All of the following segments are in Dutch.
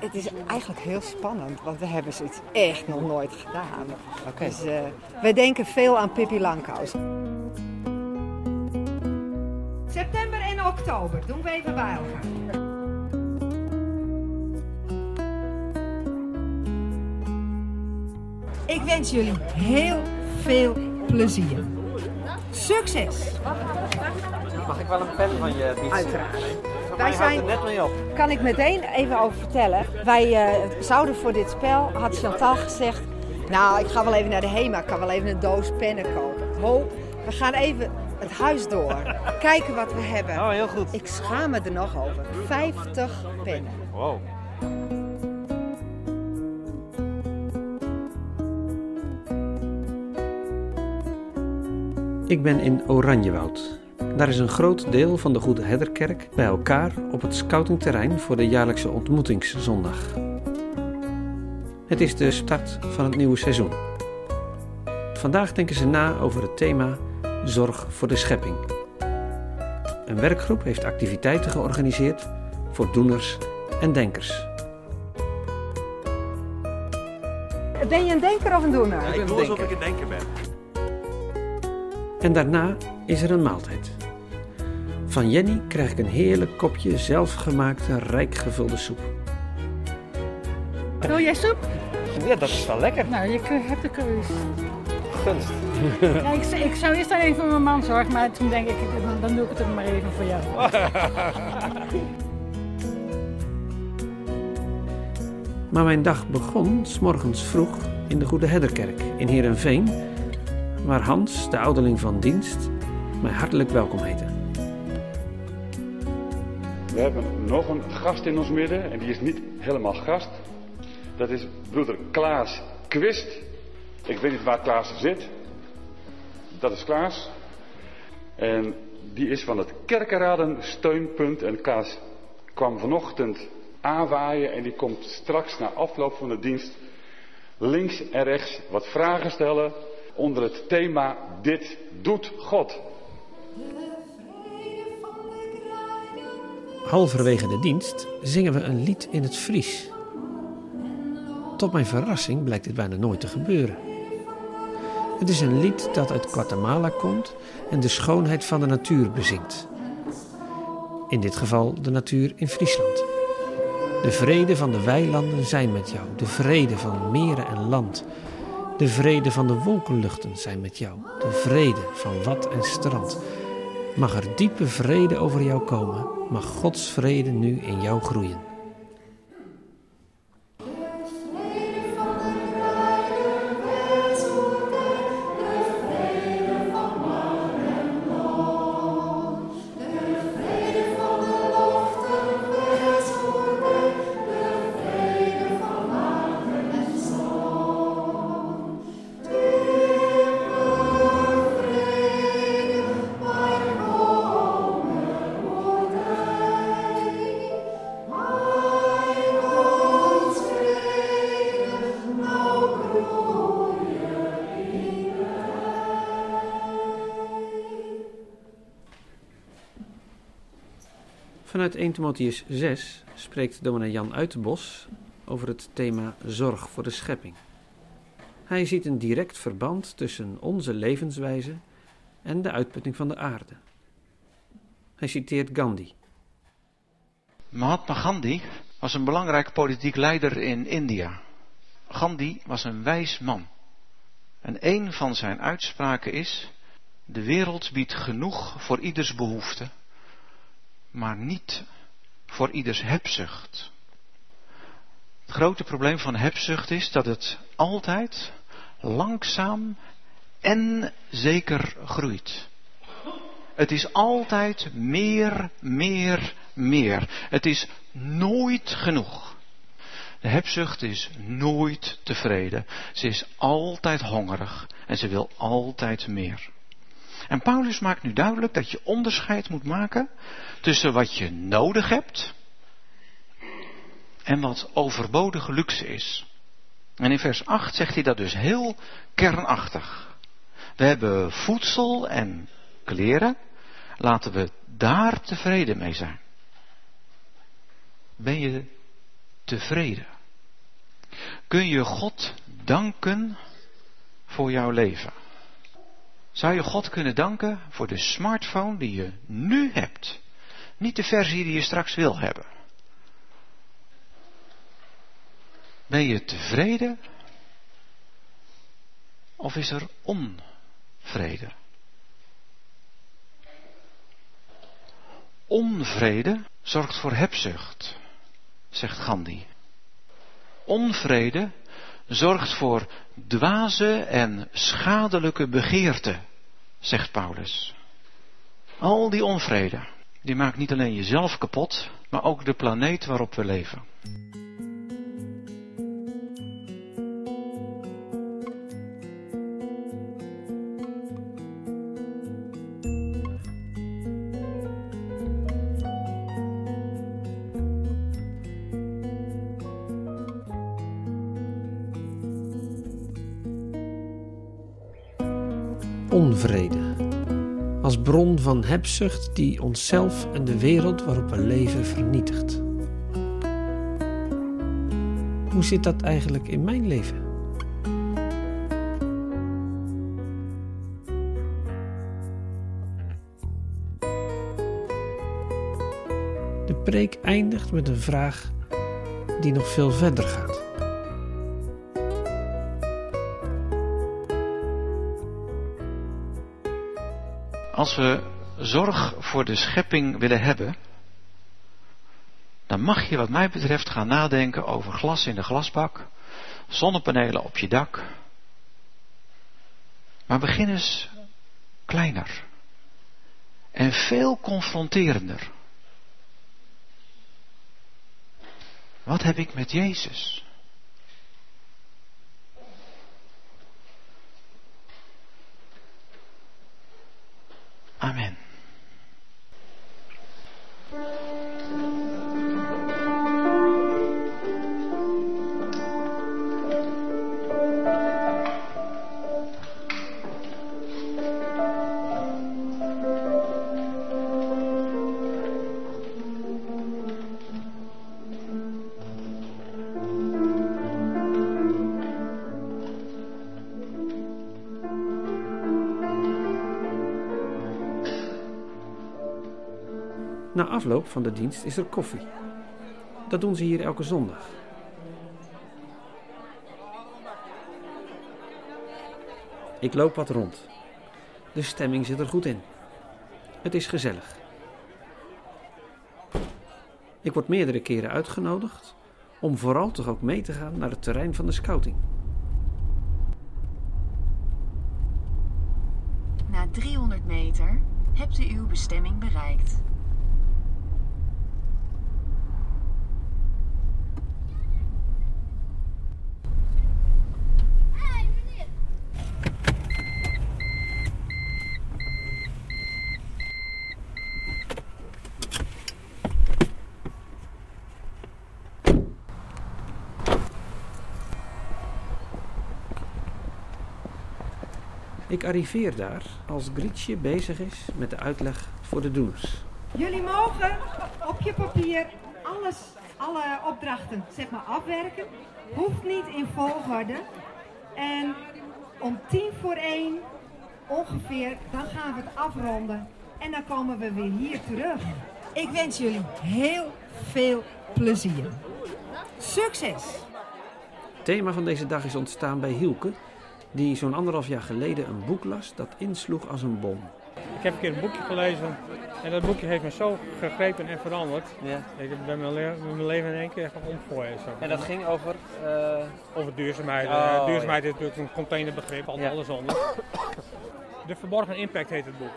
Het is eigenlijk heel spannend, want we hebben zoiets echt nog nooit gedaan. Okay. Dus we denken veel aan Pippi Langkous. September en oktober doen we even bij elkaar. Ik wens jullie heel veel plezier. Succes! Mag ik wel een pen van je bieden? Uiteraard. Wij zijn, kan ik meteen even over vertellen, wij zouden voor dit spel, had Chantal gezegd, nou ik ga wel even naar de HEMA, ik kan wel even een doos pennen kopen. Ho, we gaan even het huis door, kijken wat we hebben. Oh, heel goed. Ik schaam me er nog over, 50 pennen. Wow. Ik ben in Oranjewoud. Daar is een groot deel van de Goede Hedderkerk bij elkaar op het scoutingterrein voor de jaarlijkse ontmoetingszondag. Het is de start van het nieuwe seizoen. Vandaag denken ze na over het thema Zorg voor de Schepping. Een werkgroep heeft activiteiten georganiseerd voor doeners en denkers. Ben je een denker of een doener? Ja, ik doe alsof ik een denker ben. En daarna is er een maaltijd. Van Jenny krijg ik een heerlijk kopje zelfgemaakte, rijk gevulde soep. Wil jij soep? Ja, dat is wel lekker. Nou, je hebt de keus. Gunst. Ja, ik zou eerst alleen voor mijn man zorgen, maar toen denk ik, dan doe ik het ook maar even voor jou. Maar mijn dag begon 's morgens vroeg in de Goede Hedderkerk in Heerenveen, waar Hans, de ouderling van dienst, mij hartelijk welkom heette. We hebben nog een gast in ons midden en die is niet helemaal gast. Dat is broeder Klaas Kwist. Ik weet niet waar Klaas zit. Dat is Klaas. En die is van het Kerkenradensteunpunt. En Klaas kwam vanochtend aanwaaien en die komt straks na afloop van de dienst links en rechts wat vragen stellen onder het thema Dit doet God. Halverwege de dienst zingen we een lied in het Fries. Tot mijn verrassing blijkt dit bijna nooit te gebeuren. Het is een lied dat uit Guatemala komt en de schoonheid van de natuur bezingt. In dit geval de natuur in Friesland. De vrede van de weilanden zijn met jou, de vrede van meren en land. De vrede van de wolkenluchten zijn met jou, de vrede van wad en strand. Mag er diepe vrede over jou komen, mag Gods vrede nu in jou groeien. Vanuit 1 Timotheüs 6 spreekt dominee Jan Uitenbos over het thema zorg voor de schepping. Hij ziet een direct verband tussen onze levenswijze en de uitputting van de aarde. Hij citeert Gandhi. Mahatma Gandhi was een belangrijk politiek leider in India. Gandhi was een wijs man. En een van zijn uitspraken is: de wereld biedt genoeg voor ieders behoefte, maar niet voor ieders hebzucht. Het grote probleem van hebzucht is dat het altijd langzaam en zeker groeit. Het is altijd meer, meer, meer. Het is nooit genoeg. De hebzucht is nooit tevreden. Ze is altijd hongerig en ze wil altijd meer. En Paulus maakt nu duidelijk dat je onderscheid moet maken tussen wat je nodig hebt en wat overbodige luxe is. En in vers 8 zegt hij dat dus heel kernachtig. We hebben voedsel en kleren, laten we daar tevreden mee zijn. Ben je tevreden? Kun je God danken voor jouw leven? Zou je God kunnen danken voor de smartphone die je nu hebt? Niet de versie die je straks wil hebben. Ben je tevreden? Of is er onvrede? Onvrede zorgt voor hebzucht, zegt Gandhi. Onvrede zorgt voor dwaze en schadelijke begeerten, zegt Paulus. Al die onvrede, die maakt niet alleen jezelf kapot, maar ook de planeet waarop we leven. Onvrede. Als bron van hebzucht die onszelf en de wereld waarop we leven vernietigt. Hoe zit dat eigenlijk in mijn leven? De preek eindigt met een vraag die nog veel verder gaat. Als we zorg voor de schepping willen hebben, dan mag je wat mij betreft gaan nadenken over glas in de glasbak, zonnepanelen op je dak. Maar begin eens kleiner en veel confronterender. Wat heb ik met Jezus? Amen. Na afloop van de dienst is er koffie. Dat doen ze hier elke zondag. Ik loop wat rond. De stemming zit er goed in. Het is gezellig. Ik word meerdere keren uitgenodigd om vooral toch ook mee te gaan naar het terrein van de scouting. Na 300 meter hebt u uw bestemming bereikt. Ik arriveer daar als Grietje bezig is met de uitleg voor de doeners. Jullie mogen op je papier alle opdrachten zeg maar afwerken. Hoeft niet in volgorde. En om 10:10 ongeveer, dan gaan we het afronden. En dan komen we weer hier terug. Ik wens jullie heel veel plezier. Succes! Het thema van deze dag is ontstaan bij Hielke, die zo'n 1,5 jaar geleden een boek las dat insloeg als een bom. Ik heb een keer een boekje gelezen en dat boekje heeft me zo gegrepen en veranderd. Ja. Ik heb mijn leven in één keer omgegooid. En dat ging over? Over duurzaamheid. Duurzaamheid is natuurlijk een containerbegrip, alles anders. De Verborgen Impact heet het boek.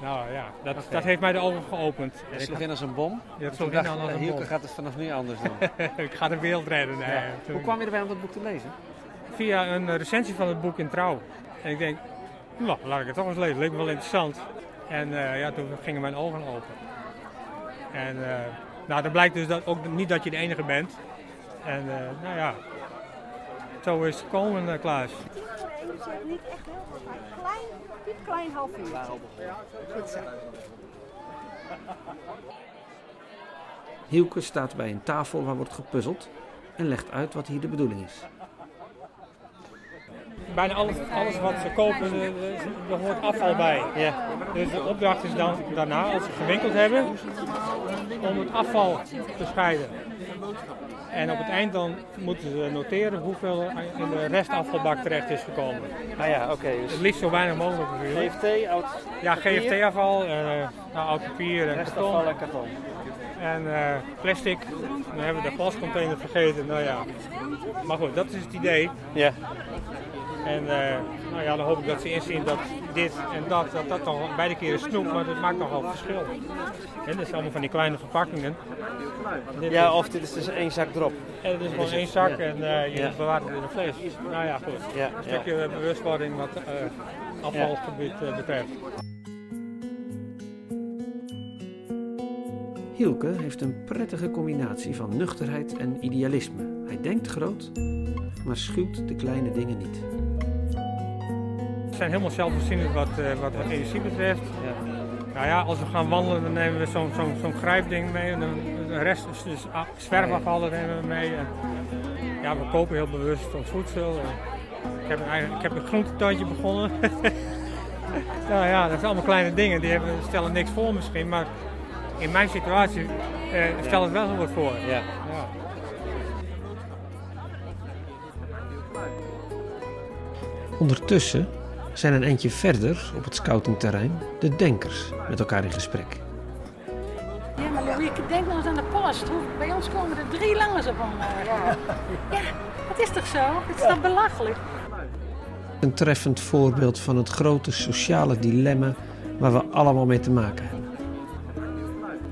Nou ja, dat heeft mij de ogen geopend. Het sloeg in als een bom. Ja, het sloeg in als een bom. Hielke gaat het vanaf nu anders doen. Ik ga de wereld redden. Nee, ja. Hoe kwam je erbij om dat boek te lezen? Via een recensie van het boek in Trouw. En ik denk, nou, laat ik het toch eens lezen. Leek me wel interessant. En toen gingen mijn ogen open. En dan blijkt dus dat ook niet dat je de enige bent. En zo is het gekomen, Klaas. Niet echt heel klein half uur. Goed zo. Hielke staat bij een tafel waar wordt gepuzzeld. en legt uit wat hier de bedoeling is. Bijna alles wat ze kopen, er hoort afval bij. Ja. Dus de opdracht is dan daarna, als ze gewinkeld hebben, om het afval te scheiden. En op het eind dan moeten ze noteren hoeveel in de restafvalbak terecht is gekomen. Ah ja, oké. Dus het liefst zo weinig mogelijk natuurlijk. GFT, oud papier? Ja, GFT-afval, oud papier en restafval en karton. En plastic, dan hebben we de glascontainer vergeten, nou ja. Maar goed, dat is het idee. Ja. En nou ja, dan hoop ik dat ze inzien dat dit en dat dan beide keren snoep, maar dat maakt nogal verschil. En dat is allemaal van die kleine verpakkingen. Ja, of dit is dus één zak erop. En het is gewoon één zak, ja. En je bewaart het in het vlees. Nou ja, goed. Ja, een stukje bewustwording wat afvalgebied betreft. Hielke heeft een prettige combinatie van nuchterheid en idealisme. Hij denkt groot, maar schuwt de kleine dingen niet. We zijn helemaal zelfvoorzienend wat energie betreft. Ja. Nou ja, als we gaan wandelen, dan nemen we zo'n grijpding mee. En de rest is dus zwerfafval, daar nemen we mee. En, ja, we kopen heel bewust ons voedsel. En ik heb een groentetuintje begonnen. Nou ja, dat zijn allemaal kleine dingen. Die stellen niks voor misschien, maar in mijn situatie stelt het wel zo wat voor. Ja. Ja. Ondertussen zijn een eindje verder op het scoutingterrein de denkers met elkaar in gesprek. Ja, maar ik denk nog eens aan de post. Bij ons komen er 3 langers op een jaar. Ja, dat is toch zo? Het is toch belachelijk? Een treffend voorbeeld van het grote sociale dilemma waar we allemaal mee te maken hebben.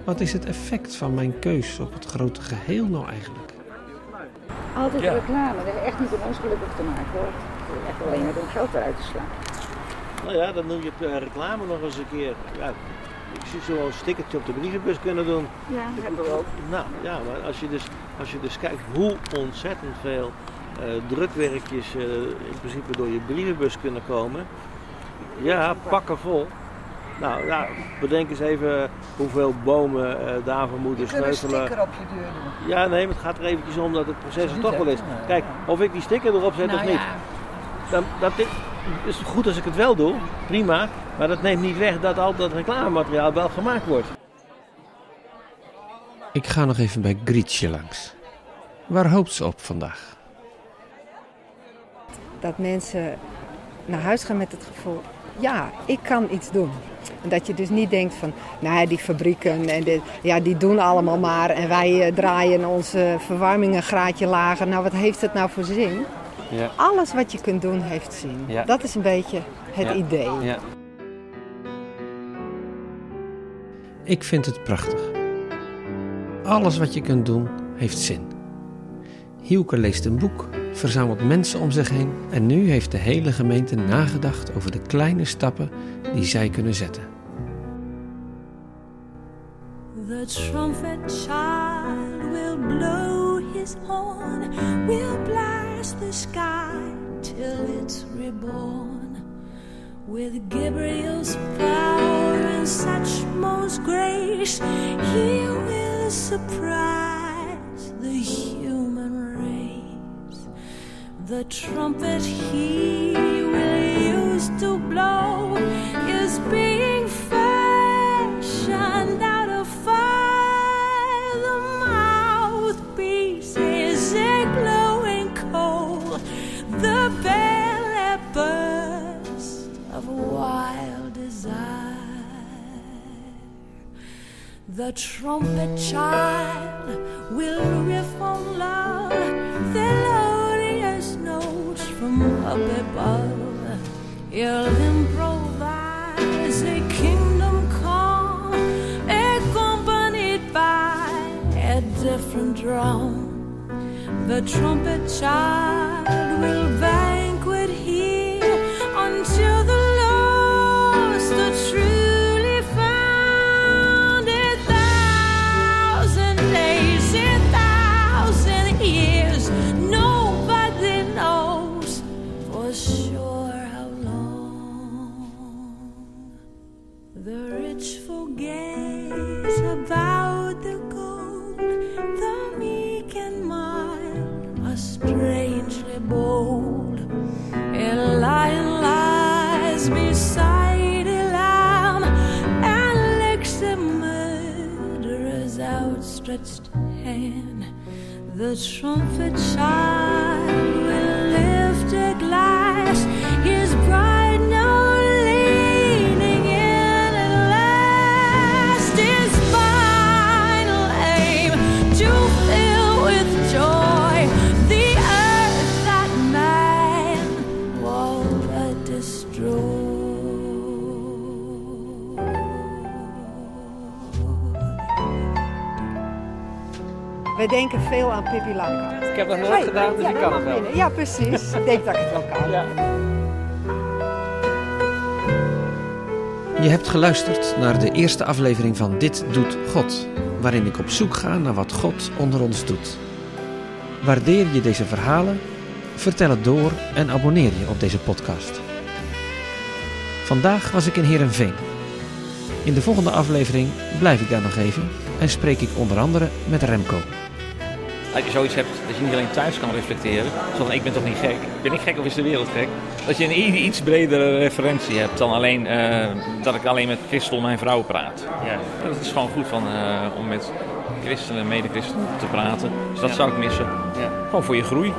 Wat is het effect van mijn keus op het grote geheel nou eigenlijk? Altijd reclame, dat heeft echt niet met ons gelukkig te maken hoor. Echt alleen met om geld eruit te slaan. Nou ja, dan doe je reclame nog eens een keer. Ja, ik zie zo'n stickertje op de brievenbus kunnen doen. Ja, dat hebben we ook. Nou ja, maar als je dus kijkt hoe ontzettend veel drukwerkjes in principe door je brievenbus kunnen komen. Ja, pakken vol. Nou ja, bedenk eens even hoeveel bomen daarvoor moeten sneuvelen. Je kunt een sticker op je deur doen. Ja, nee, maar het gaat er eventjes om dat het proces er toch wel is. Kijk, of ik die sticker erop zet of niet. Dat is goed als ik het wel doe, prima. Maar dat neemt niet weg dat al dat reclamemateriaal wel gemaakt wordt. Ik ga nog even bij Grietje langs. Waar hoopt ze op vandaag? Dat mensen naar huis gaan met het gevoel, ja, ik kan iets doen. En dat je dus niet denkt van, nou ja, die fabrieken, en die doen allemaal maar. En wij draaien onze verwarming een graadje lager. Nou, wat heeft het nou voor zin? Ja. Alles wat je kunt doen heeft zin. Ja. Dat is een beetje het idee. Ja. Ik vind het prachtig. Alles wat je kunt doen heeft zin. Hielke leest een boek, verzamelt mensen om zich heen en nu heeft de hele gemeente nagedacht over de kleine stappen die zij kunnen zetten. The trumpet child will blow his horn, will blast the sky till it's reborn. With Gabriel's power and such most grace, he will surprise the human race. The trumpet he will use to blow is being fashioned out. The trumpet child will riff from love, Thelonious notes from up above. He'll improvise a kingdom come, accompanied by a different drum. The trumpet child will banquet here until the lost are true. Forget about the gold, the meek and mild strangely bold, a lion lies beside a lamb and licks the murderer's outstretched hand. The trumpet child will lift a glass, his bride now leaning in at last. His final aim to fill with joy the earth that man will but destroy. We denken veel aan Pippi Langkous. Ik heb dat nooit gedaan, dus ja, ik kan het wel. Ja, precies. Ik denk dat ik het wel kan. Ja. Je hebt geluisterd naar de eerste aflevering van Dit doet God, waarin ik op zoek ga naar wat God onder ons doet. Waardeer je deze verhalen? Vertel het door en abonneer je op deze podcast. Vandaag was ik in Heerenveen. In de volgende aflevering blijf ik daar nog even en spreek ik onder andere met Remco. Dat je zoiets hebt dat je niet alleen thuis kan reflecteren. Zoals ik ben toch niet gek. Ben ik gek of is de wereld gek? Dat je een iets bredere referentie hebt dan alleen dat ik alleen met Christel, mijn vrouw, praat. Ja. Dat is gewoon goed om met christenen en mede-christenen te praten. Dus dat zou ik missen. Ja. Gewoon voor je groei.